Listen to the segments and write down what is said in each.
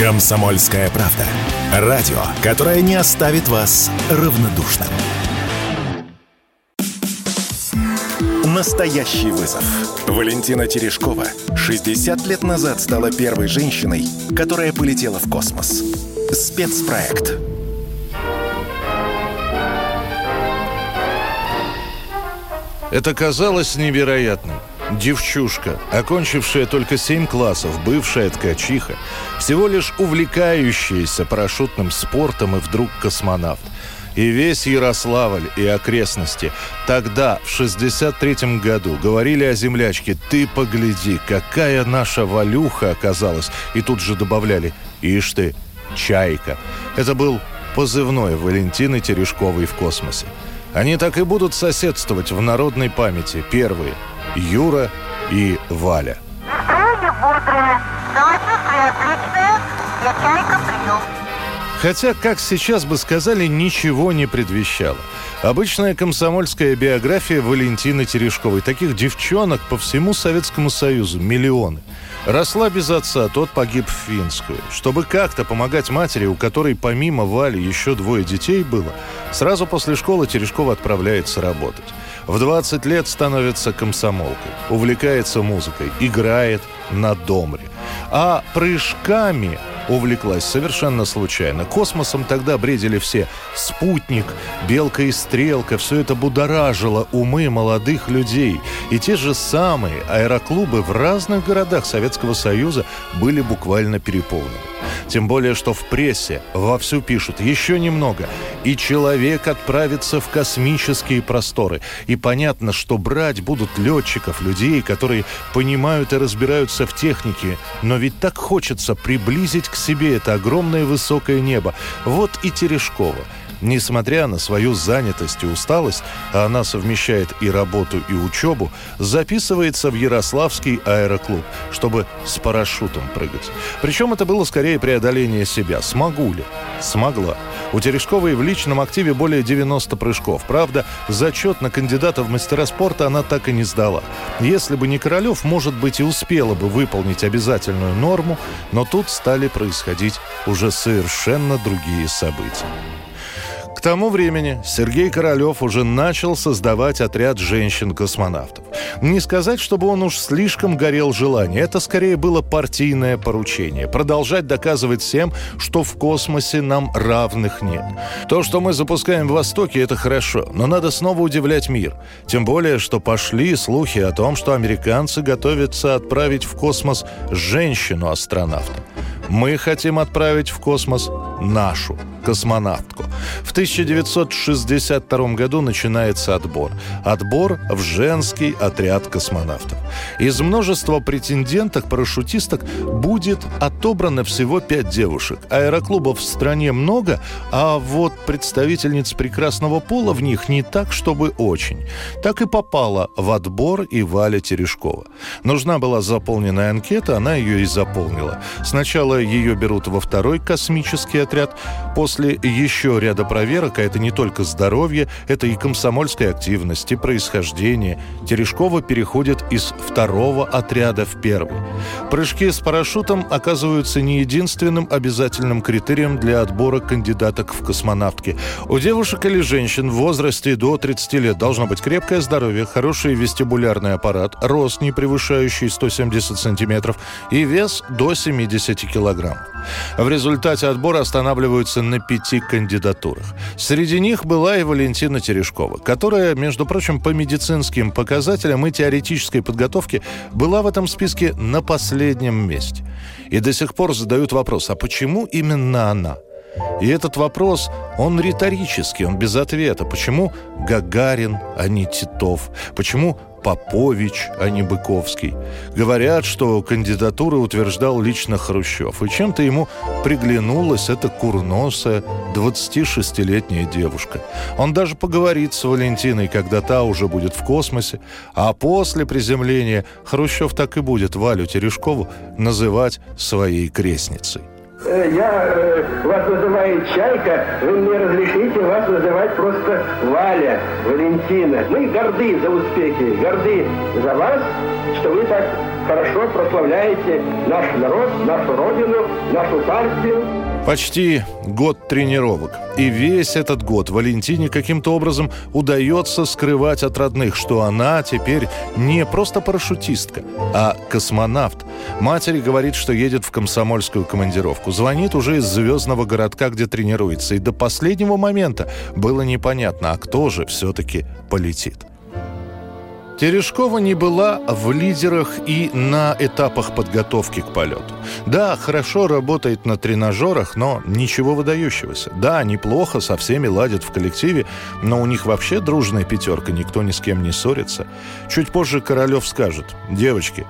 «Комсомольская правда». Радио, которое не оставит вас равнодушным. Настоящий вызов. Валентина Терешкова 60 лет назад стала первой женщиной, которая полетела в космос. Спецпроект. Это казалось невероятным. Девчушка, окончившая только 7 классов, бывшая ткачиха, всего лишь увлекающаяся парашютным спортом, и вдруг космонавт. И весь Ярославль и окрестности тогда, в 63-м году, говорили о землячке: «Ты погляди, какая наша Валюха оказалась!» И тут же добавляли: «Ишь ты, чайка!» Это был позывной Валентины Терешковой в космосе. Они так и будут соседствовать в народной памяти. Первые – Юра и Валя. Настроение бодрое, самочувствие отличное, я чайка, прием. Хотя, как сейчас бы сказали, ничего не предвещало. Обычная комсомольская биография Валентины Терешковой. Таких девчонок по всему Советскому Союзу миллионы. Росла без отца, тот погиб в Финскую. Чтобы как-то помогать матери, у которой помимо Вали еще 2 детей было, сразу после школы Терешкова отправляется работать. В 20 лет становится комсомолкой, увлекается музыкой, играет на домре. А прыжками увлеклась совершенно случайно. Космосом тогда бредили все. Спутник, белка и стрелка. Все это будоражило умы молодых людей. И те же самые аэроклубы в разных городах Советского Союза были буквально переполнены. Тем более, что в прессе вовсю пишут: еще немного, и человек отправится в космические просторы. И понятно, что брать будут летчиков, людей, которые понимают и разбираются в технике. Но ведь так хочется приблизить к себе это огромное высокое небо. Вот и Терешкова. Несмотря на свою занятость и усталость, а она совмещает и работу, и учебу, записывается в Ярославский аэроклуб, чтобы с парашютом прыгать. Причем это было скорее преодоление себя. Смогу ли? Смогла. У Терешковой в личном активе более 90 прыжков. Правда, зачет на кандидата в мастера спорта она так и не сдала. Если бы не Королёв, может быть, и успела бы выполнить обязательную норму, но тут стали происходить уже совершенно другие события. К тому времени Сергей Королёв уже начал создавать отряд женщин-космонавтов. Не сказать, чтобы он уж слишком горел желанием. Это скорее было партийное поручение. Продолжать доказывать всем, что в космосе нам равных нет. То, что мы запускаем в Востоке, это хорошо, но надо снова удивлять мир. Тем более, что пошли слухи о том, что американцы готовятся отправить в космос женщину-астронавта. Мы хотим отправить в космос нашу космонавтку. В 1962 году начинается отбор. Отбор в женский отряд космонавтов. Из множества претенденток-парашютисток будет отобрано всего 5 девушек. Аэроклубов в стране много, а вот представительниц прекрасного пола в них не так, чтобы очень. Так и попала в отбор и Валя Терешкова. Нужна была заполненная анкета, она ее и заполнила. Сначала ее берут во второй космический отряд. После еще ряда проверок, а это не только здоровье, это и комсомольская активность, и происхождение, Терешкова переходит из второго отряда в первый. Прыжки с парашютом оказываются не единственным обязательным критерием для отбора кандидаток в космонавтки. У девушек или женщин в возрасте до 30 лет должно быть крепкое здоровье, хороший вестибулярный аппарат, рост, не превышающий 170 сантиметров, и вес до 70 килограмм. В результате отбора останавливаются на 5 кандидатурах. Среди них была и Валентина Терешкова, которая, между прочим, по медицинским показателям и теоретической подготовке была в этом списке на последнем месте. И до сих пор задают вопрос: а почему именно она? И этот вопрос, он риторический, он без ответа. Почему Гагарин, а не Титов? Почему Попович, а не Быковский? Говорят, что кандидатуры утверждал лично Хрущев. И чем-то ему приглянулась эта курносая 26-летняя девушка. Он даже поговорит с Валентиной, когда та уже будет в космосе. А после приземления Хрущев так и будет Валю Терешкову называть своей крестницей. Я вас называю «Чайка», вы мне разрешите вас называть просто Валя, Валентина. Мы горды за успехи, горды за вас, что вы так хорошо прославляете наш народ, нашу родину, нашу партию. Почти год тренировок. И весь этот год Валентине каким-то образом удается скрывать от родных, что она теперь не просто парашютистка, а космонавт. Матери говорит, что едет в комсомольскую командировку. Звонит уже из Звездного городка, где тренируется. И до последнего момента было непонятно, а кто же все-таки полетит. Терешкова не была в лидерах и на этапах подготовки к полету. Да, хорошо работает на тренажерах, но ничего выдающегося. Да, неплохо, со всеми ладит в коллективе, но у них вообще дружная пятерка, никто ни с кем не ссорится. Чуть позже Королёв скажет: «Девочки,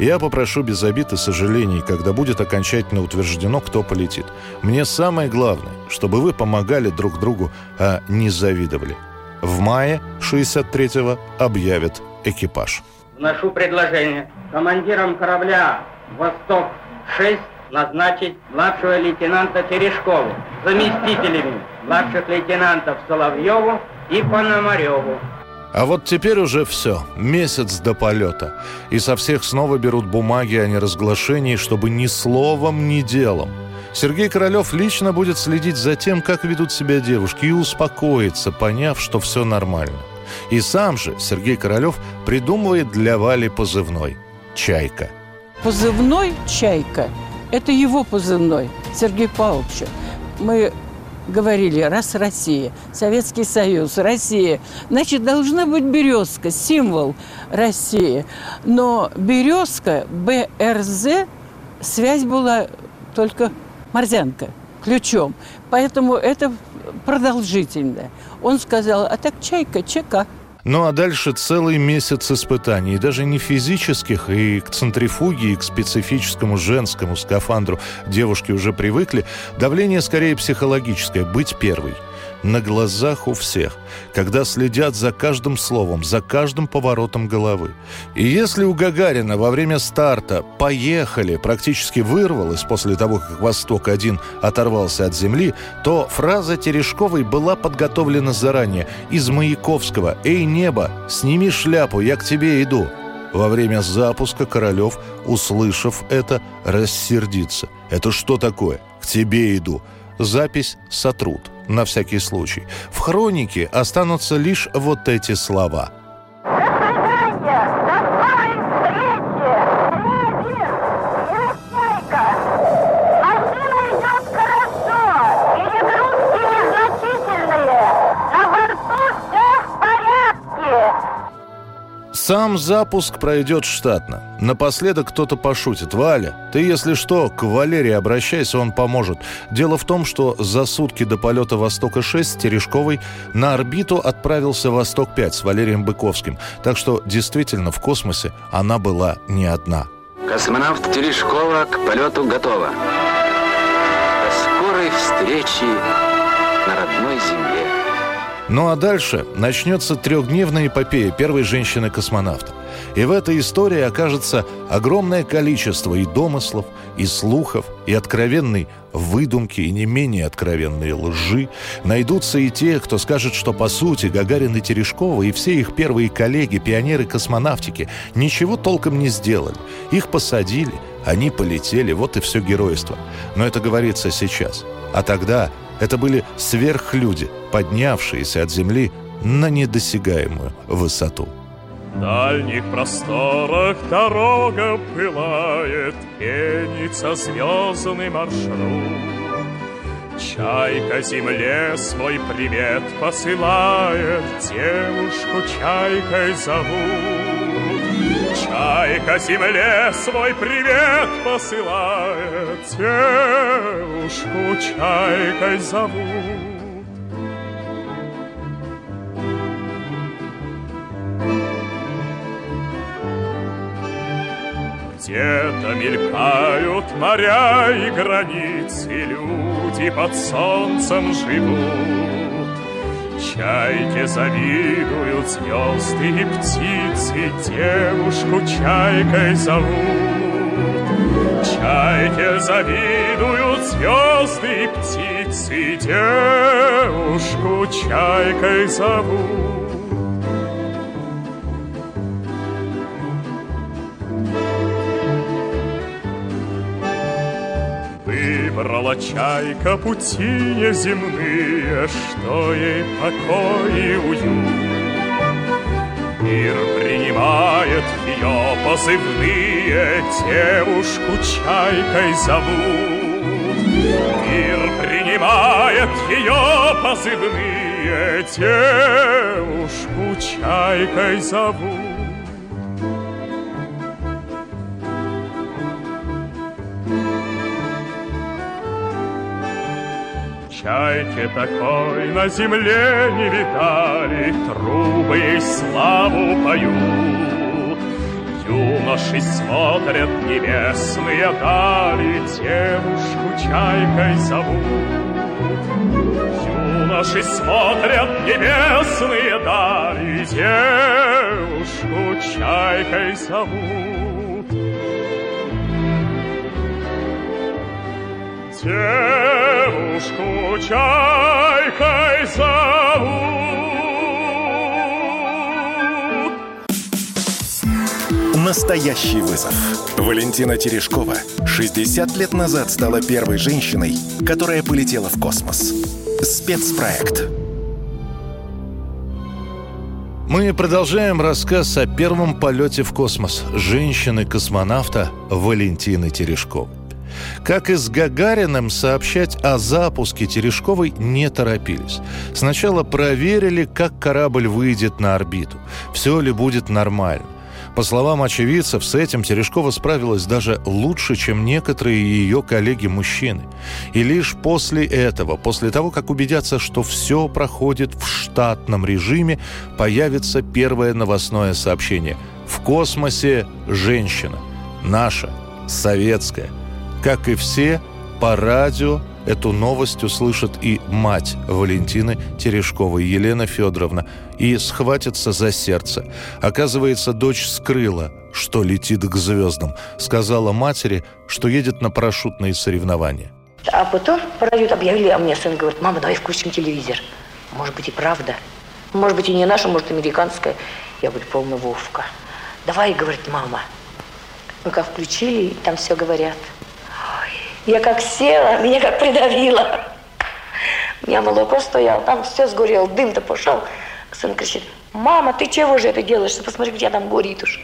я попрошу без обид и сожалений, когда будет окончательно утверждено, кто полетит. Мне самое главное, чтобы вы помогали друг другу, а не завидовали». В мае 1963-го объявят экипаж. Вношу предложение командиром корабля «Восток-6» назначить младшего лейтенанта Терешкову, заместителями младших лейтенантов Соловьеву и Пономареву. А вот теперь уже все. Месяц до полета. И со всех снова берут бумаги о неразглашении, чтобы ни словом, ни делом. Сергей Королёв лично будет следить за тем, как ведут себя девушки, и успокоится, поняв, что все нормально. И сам же Сергей Королёв придумывает для Вали позывной «Чайка». Позывной «Чайка» – это его позывной, Сергея Павловича. Мы говорили, раз Россия, Советский Союз, Россия, значит, должна быть березка, символ России. Но березка, БРЗ, связь была только... морзянка, ключом. Поэтому это продолжительно. Он сказал, а так чайка, чека. Ну а дальше целый месяц испытаний. И даже не физических, и к центрифуге, и к специфическому женскому скафандру девушки уже привыкли. Давление скорее психологическое, быть первой. На глазах у всех, когда следят за каждым словом, за каждым поворотом головы. И если у Гагарина во время старта «поехали» практически вырвалось после того, как «Восток-1» оторвался от земли, то фраза Терешковой была подготовлена заранее. Из Маяковского «Эй, небо, сними шляпу, я к тебе иду». Во время запуска Королёв, услышав это, рассердится. «Это что такое? К тебе иду». Запись сотрут. На всякий случай. В хронике останутся лишь вот эти слова. «До свидания! До новой встречи! Регис! Чайка! Машина идет хорошо! Перегрузки незначительные! На борту все в порядке!» Сам запуск пройдет штатно. Напоследок кто-то пошутит. «Валя, ты, если что, к Валерию обращайся, он поможет». Дело в том, что за сутки до полета «Востока-6» с Терешковой на орбиту отправился «Восток-5» с Валерием Быковским. Так что действительно в космосе она была не одна. Космонавт Терешкова к полету готова. До скорой встречи на родной земле. Ну а дальше начнется трехдневная эпопея первой женщины-космонавта. И в этой истории окажется огромное количество и домыслов, и слухов, и откровенной выдумки, и не менее откровенной лжи. Найдутся и те, кто скажет, что по сути Гагарин и Терешкова и все их первые коллеги, пионеры космонавтики, ничего толком не сделали. Их посадили, они полетели, вот и все геройство. Но это говорится сейчас. А тогда это были сверхлюди, поднявшиеся от земли на недосягаемую высоту. В дальних просторах дорога пылает, пенится звездный маршрут. Чайка земле свой привет посылает, девушку чайкой зовут. Чайка земле свой привет посылает, девушку чайкой зовут. Где-то мелькают моря и границы, люди под солнцем живут. Чайке завидуют звезды и птицы, девушку чайкой зовут. Чайке завидуют звезды и птицы, девушку чайкой зовут. Брала чайка пути неземные, что ей покой и уют. Мир принимает ее позывные, девушку чайкой зовут. Мир принимает ее позывные, девушку чайкой зовут. Чайки такой на земле не видали, трубы ей славу поют. Юноши смотрят небесные дали, девушку чайкой зовут. Юноши смотрят небесные дали, девушку чайкой зовут. Девушку чайкой зовут. Настоящий вызов. Валентина Терешкова 60 лет назад стала первой женщиной, которая полетела в космос. Спецпроект. Мы продолжаем рассказ о первом полете в космос женщины-космонавта Валентины Терешковой. Как и с Гагариным, сообщать о запуске Терешковой не торопились. Сначала проверили, как корабль выйдет на орбиту, все ли будет нормально. По словам очевидцев, с этим Терешкова справилась даже лучше, чем некоторые ее коллеги-мужчины. И лишь после этого, после того, как убедятся, что все проходит в штатном режиме, появится первое новостное сообщение. В космосе женщина. Наша. Советская. Как и все, по радио эту новость услышит и мать Валентины Терешковой, Елена Федоровна, и схватится за сердце. Оказывается, дочь скрыла, что летит к звездам. Сказала матери, что едет на парашютные соревнования. А потом по радио объявили, а мне сын говорит: мама, давай включим телевизор. Может быть, и правда. Может быть, и не наша, может, американская. Я говорю: полная Вовка. Давай, говорит, мама. Ну как включили, там все говорят. Я как села, меня как придавило. У меня молоко стояло, там все сгорело, дым-то пошел. Сын кричит: мама, ты чего же это делаешь? Посмотри, где там горит уж.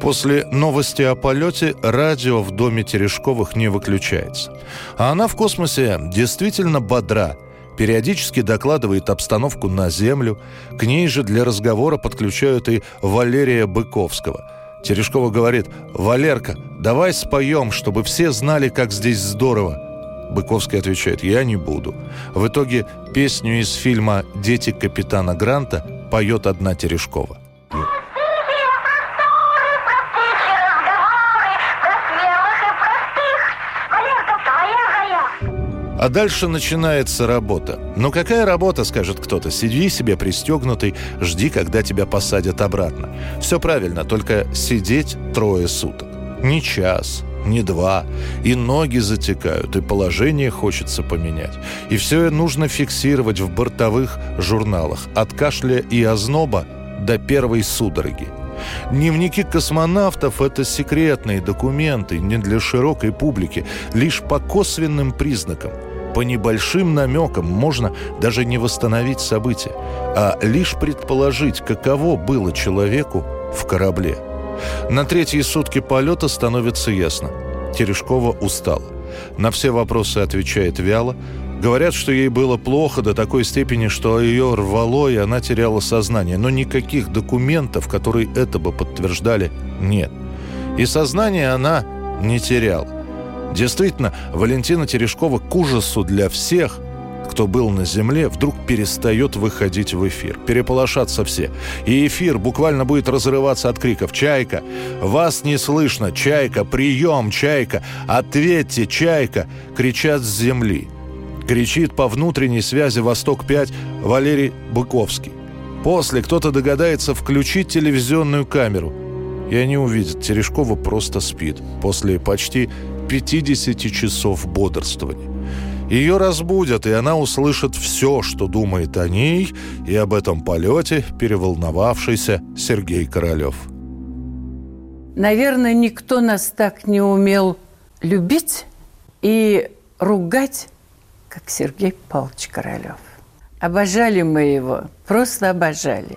После новости о полете радио в доме Терешковых не выключается. А она в космосе действительно бодра. Периодически докладывает обстановку на Землю. К ней же для разговора подключают и Валерия Быковского. Терешкова говорит: «Валерка, давай споем, чтобы все знали, как здесь здорово». Быковский отвечает: «Я не буду». В итоге песню из фильма «Дети капитана Гранта» поет одна Терешкова. А дальше начинается работа. Ну какая работа, скажет кто-то. Сиди себе пристегнутый, жди, когда тебя посадят обратно. Все правильно, только сидеть трое суток. Не час, не два. И ноги затекают, и положение хочется поменять. И все нужно фиксировать в бортовых журналах. От кашля и озноба до первой судороги. Дневники космонавтов – это секретные документы, не для широкой публики, лишь по косвенным признакам. По небольшим намекам можно даже не восстановить события, а лишь предположить, каково было человеку в корабле. На третьи сутки полета становится ясно. Терешкова устала. На все вопросы отвечает вяло. Говорят, что ей было плохо до такой степени, что ее рвало, и она теряла сознание. Но никаких документов, которые это бы подтверждали, нет. И сознание она не теряла. Действительно, Валентина Терешкова к ужасу для всех, кто был на Земле, вдруг перестает выходить в эфир. Переполошатся все. И эфир буквально будет разрываться от криков: «Чайка! Вас не слышно! Чайка! Прием! Чайка! Ответьте! Чайка!» кричат с Земли. Кричит по внутренней связи «Восток-5» Валерий Быковский. После кто-то догадается включить телевизионную камеру. И они увидят, Терешкова просто спит после почти 50 часов бодрствования. Ее разбудят, и она услышит все, что думает о ней, и об этом полете переволновавшийся Сергей Королёв. Наверное, никто нас так не умел любить и ругать, как Сергей Павлович Королёв. Обожали мы его, просто обожали.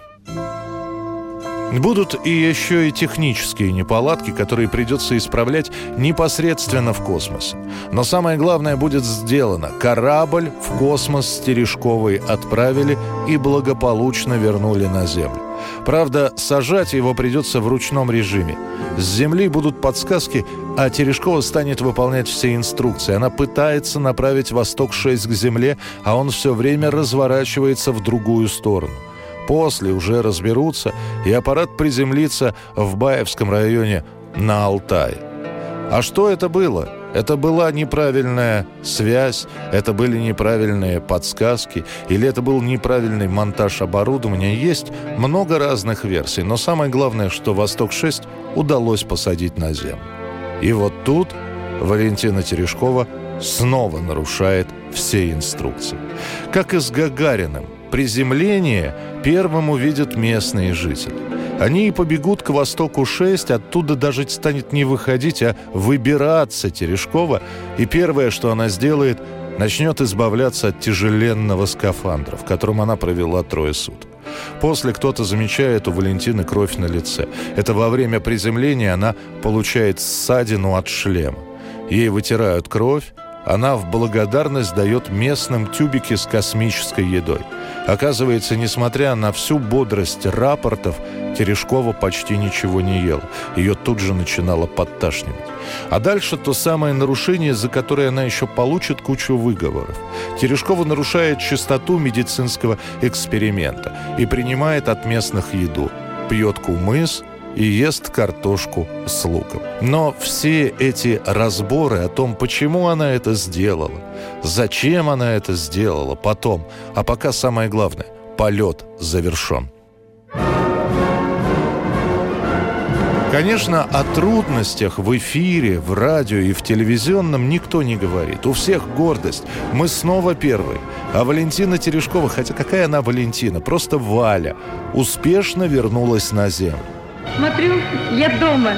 Будут и еще и технические неполадки, которые придется исправлять непосредственно в космос. Но самое главное будет сделано. Корабль в космос с Терешковой отправили и благополучно вернули на Землю. Правда, сажать его придется в ручном режиме. С Земли будут подсказки, а Терешкова станет выполнять все инструкции. Она пытается направить «Восток-6» к Земле, а он все время разворачивается в другую сторону. После уже разберутся, и аппарат приземлится в Баевском районе на Алтае. А что это было? Это была неправильная связь, это были неправильные подсказки, или это был неправильный монтаж оборудования. Есть много разных версий, но самое главное, что «Восток-6» удалось посадить на Землю. И вот тут Валентина Терешкова снова нарушает все инструкции. Как и с Гагариным, приземление первым увидят местные жители. Они и побегут к «Востоку-6», оттуда даже станет не выходить, а выбираться Терешкова. И первое, что она сделает, начнет избавляться от тяжеленного скафандра, в котором она провела трое суток. После кто-то замечает у Валентины кровь на лице. Это во время приземления она получает ссадину от шлема. Ей вытирают кровь. Она в благодарность дает местным тюбики с космической едой. Оказывается, несмотря на всю бодрость рапортов, Терешкова почти ничего не ела. Ее тут же начинало подташнивать. А дальше то самое нарушение, за которое она еще получит кучу выговоров. Терешкова нарушает чистоту медицинского эксперимента и принимает от местных еду. Пьет кумыс и ест картошку с луком. Но все эти разборы о том, почему она это сделала, зачем она это сделала, потом. А пока самое главное – полет завершен. Конечно, о трудностях в эфире, в радио и в телевизионном никто не говорит. У всех гордость. Мы снова первые. А Валентина Терешкова, хотя какая она Валентина, просто Валя, успешно вернулась на Землю. Смотрю, я дома.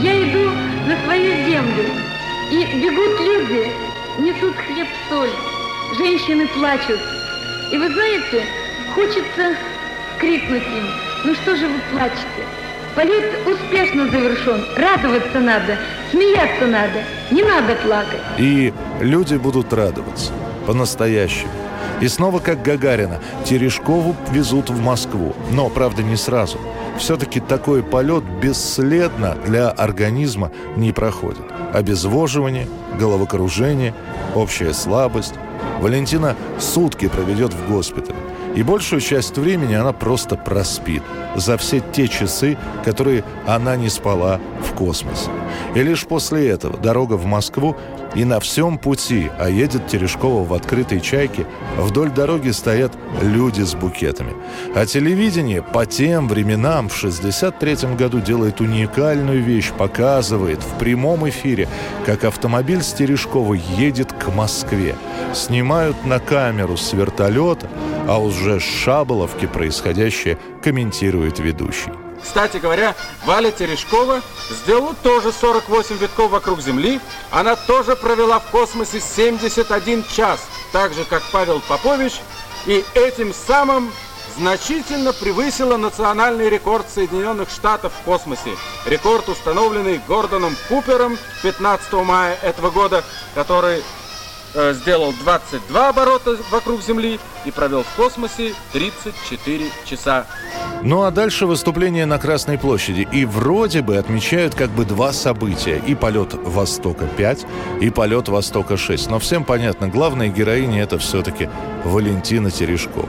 Я иду на свою землю. И бегут люди, несут хлеб, соль. Женщины плачут. И вы знаете, хочется крикнуть им: ну что же вы плачете? Полет успешно завершен. Радоваться надо, смеяться надо. Не надо плакать. И люди будут радоваться. По-настоящему. И снова, как Гагарина, Терешкову везут в Москву. Но, правда, не сразу. Все-таки такой полет бесследно для организма не проходит. Обезвоживание, головокружение, общая слабость. Валентина сутки проведет в госпитале. И большую часть времени она просто проспит за все те часы, которые она не спала в космосе. И лишь после этого дорога в Москву, и на всем пути, а едет Терешкова в открытой «Чайке», вдоль дороги стоят люди с букетами. А телевидение по тем временам в 1963 году делает уникальную вещь, показывает в прямом эфире, как автомобиль с Терешковой едет к Москве. Снимают на камеру с вертолета, а уже с Шаболовки происходящее комментирует ведущий. Кстати говоря, Валя Терешкова сделала тоже 48 витков вокруг Земли. Она тоже провела в космосе 71 час, так же, как Павел Попович, и этим самым значительно превысила национальный рекорд Соединенных Штатов в космосе. Рекорд, установленный Гордоном Купером 15 мая этого года, который сделал 22 оборота вокруг Земли и провел в космосе 34 часа. Ну а дальше выступление на Красной площади. И вроде бы отмечают как бы два события. И полет «Востока-5», и полет «Востока-6». Но всем понятно, главная героиня – это все-таки Валентина Терешкова.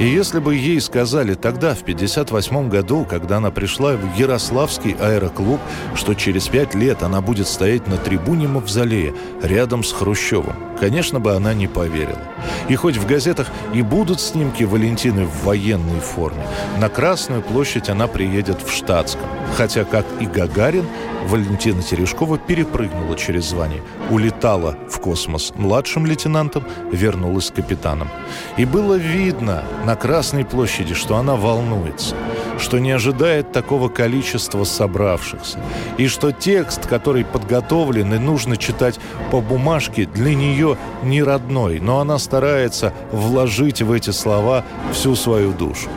И если бы ей сказали тогда, в 1958 году, когда она пришла в Ярославский аэроклуб, что через 5 лет она будет стоять на трибуне Мавзолея рядом с Хрущевым, конечно бы она не поверила. И хоть в газетах и будут снимки Валентины в военной форме, на Красную площадь она приедет в штатском. Хотя, как и Гагарин, Валентина Терешкова перепрыгнула через звание, улетала в космос младшим лейтенантом, вернулась капитаном. И было видно на Красной площади, что она волнуется. что не ожидает такого количества собравшихся, и что текст, который подготовлен и нужно читать по бумажке, для нее не родной, но она старается вложить в эти слова всю свою душу.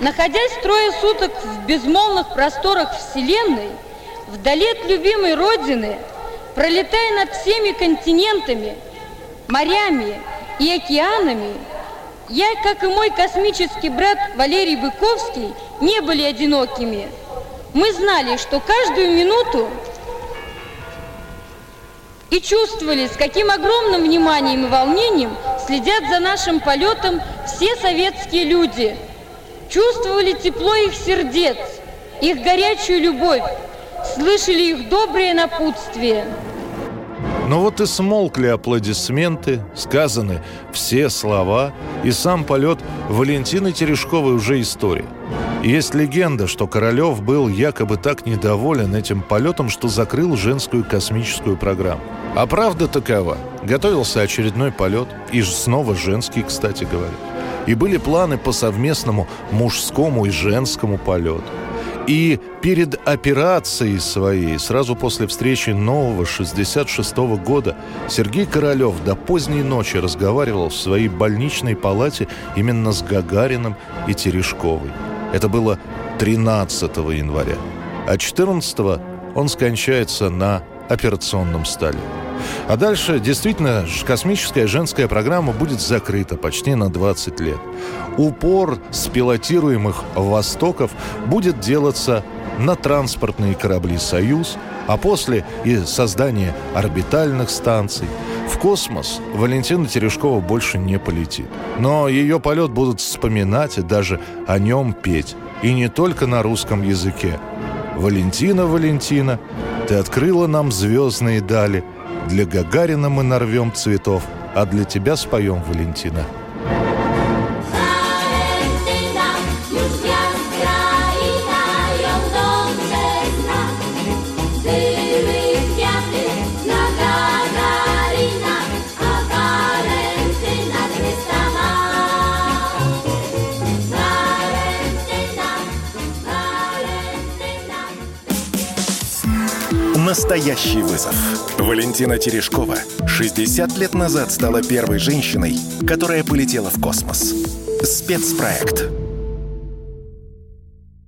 Находясь трое суток в безмолвных просторах Вселенной, вдали от любимой Родины, пролетая над всеми континентами, морями и океанами, я, как и мой космический брат Валерий Быковский, не были одинокими. Мы знали, что каждую минуту и чувствовали, с каким огромным вниманием и волнением следят за нашим полетом все советские люди. Чувствовали тепло их сердец, их горячую любовь, слышали их добрые напутствия. Но вот и смолкли аплодисменты, сказаны все слова, и сам полет Валентины Терешковой уже история. Есть легенда, что Королёв был якобы так недоволен этим полетом, что закрыл женскую космическую программу. А правда такова. Готовился очередной полет, и снова женский, кстати говоря. И были планы по совместному мужскому и женскому полету. И перед операцией своей, сразу после встречи нового 66-го года, Сергей Королёв до поздней ночи разговаривал в своей больничной палате именно с Гагариным и Терешковой. Это было 13 января. А 14-го он скончается на операционном столе. А дальше, действительно, космическая женская программа будет закрыта почти на 20 лет. Упор с пилотируемых «Востоков» будет делаться на транспортные корабли «Союз», а после и создание орбитальных станций. В космос Валентина Терешкова больше не полетит. Но ее полет будут вспоминать и даже о нем петь. И не только на русском языке. «Валентина, Валентина, ты открыла нам звездные дали. Для Гагарина мы нарвем цветов, а для тебя споем, Валентина». Настоящий вызов. Валентина Терешкова 60 лет назад стала первой женщиной, которая полетела в космос. Спецпроект.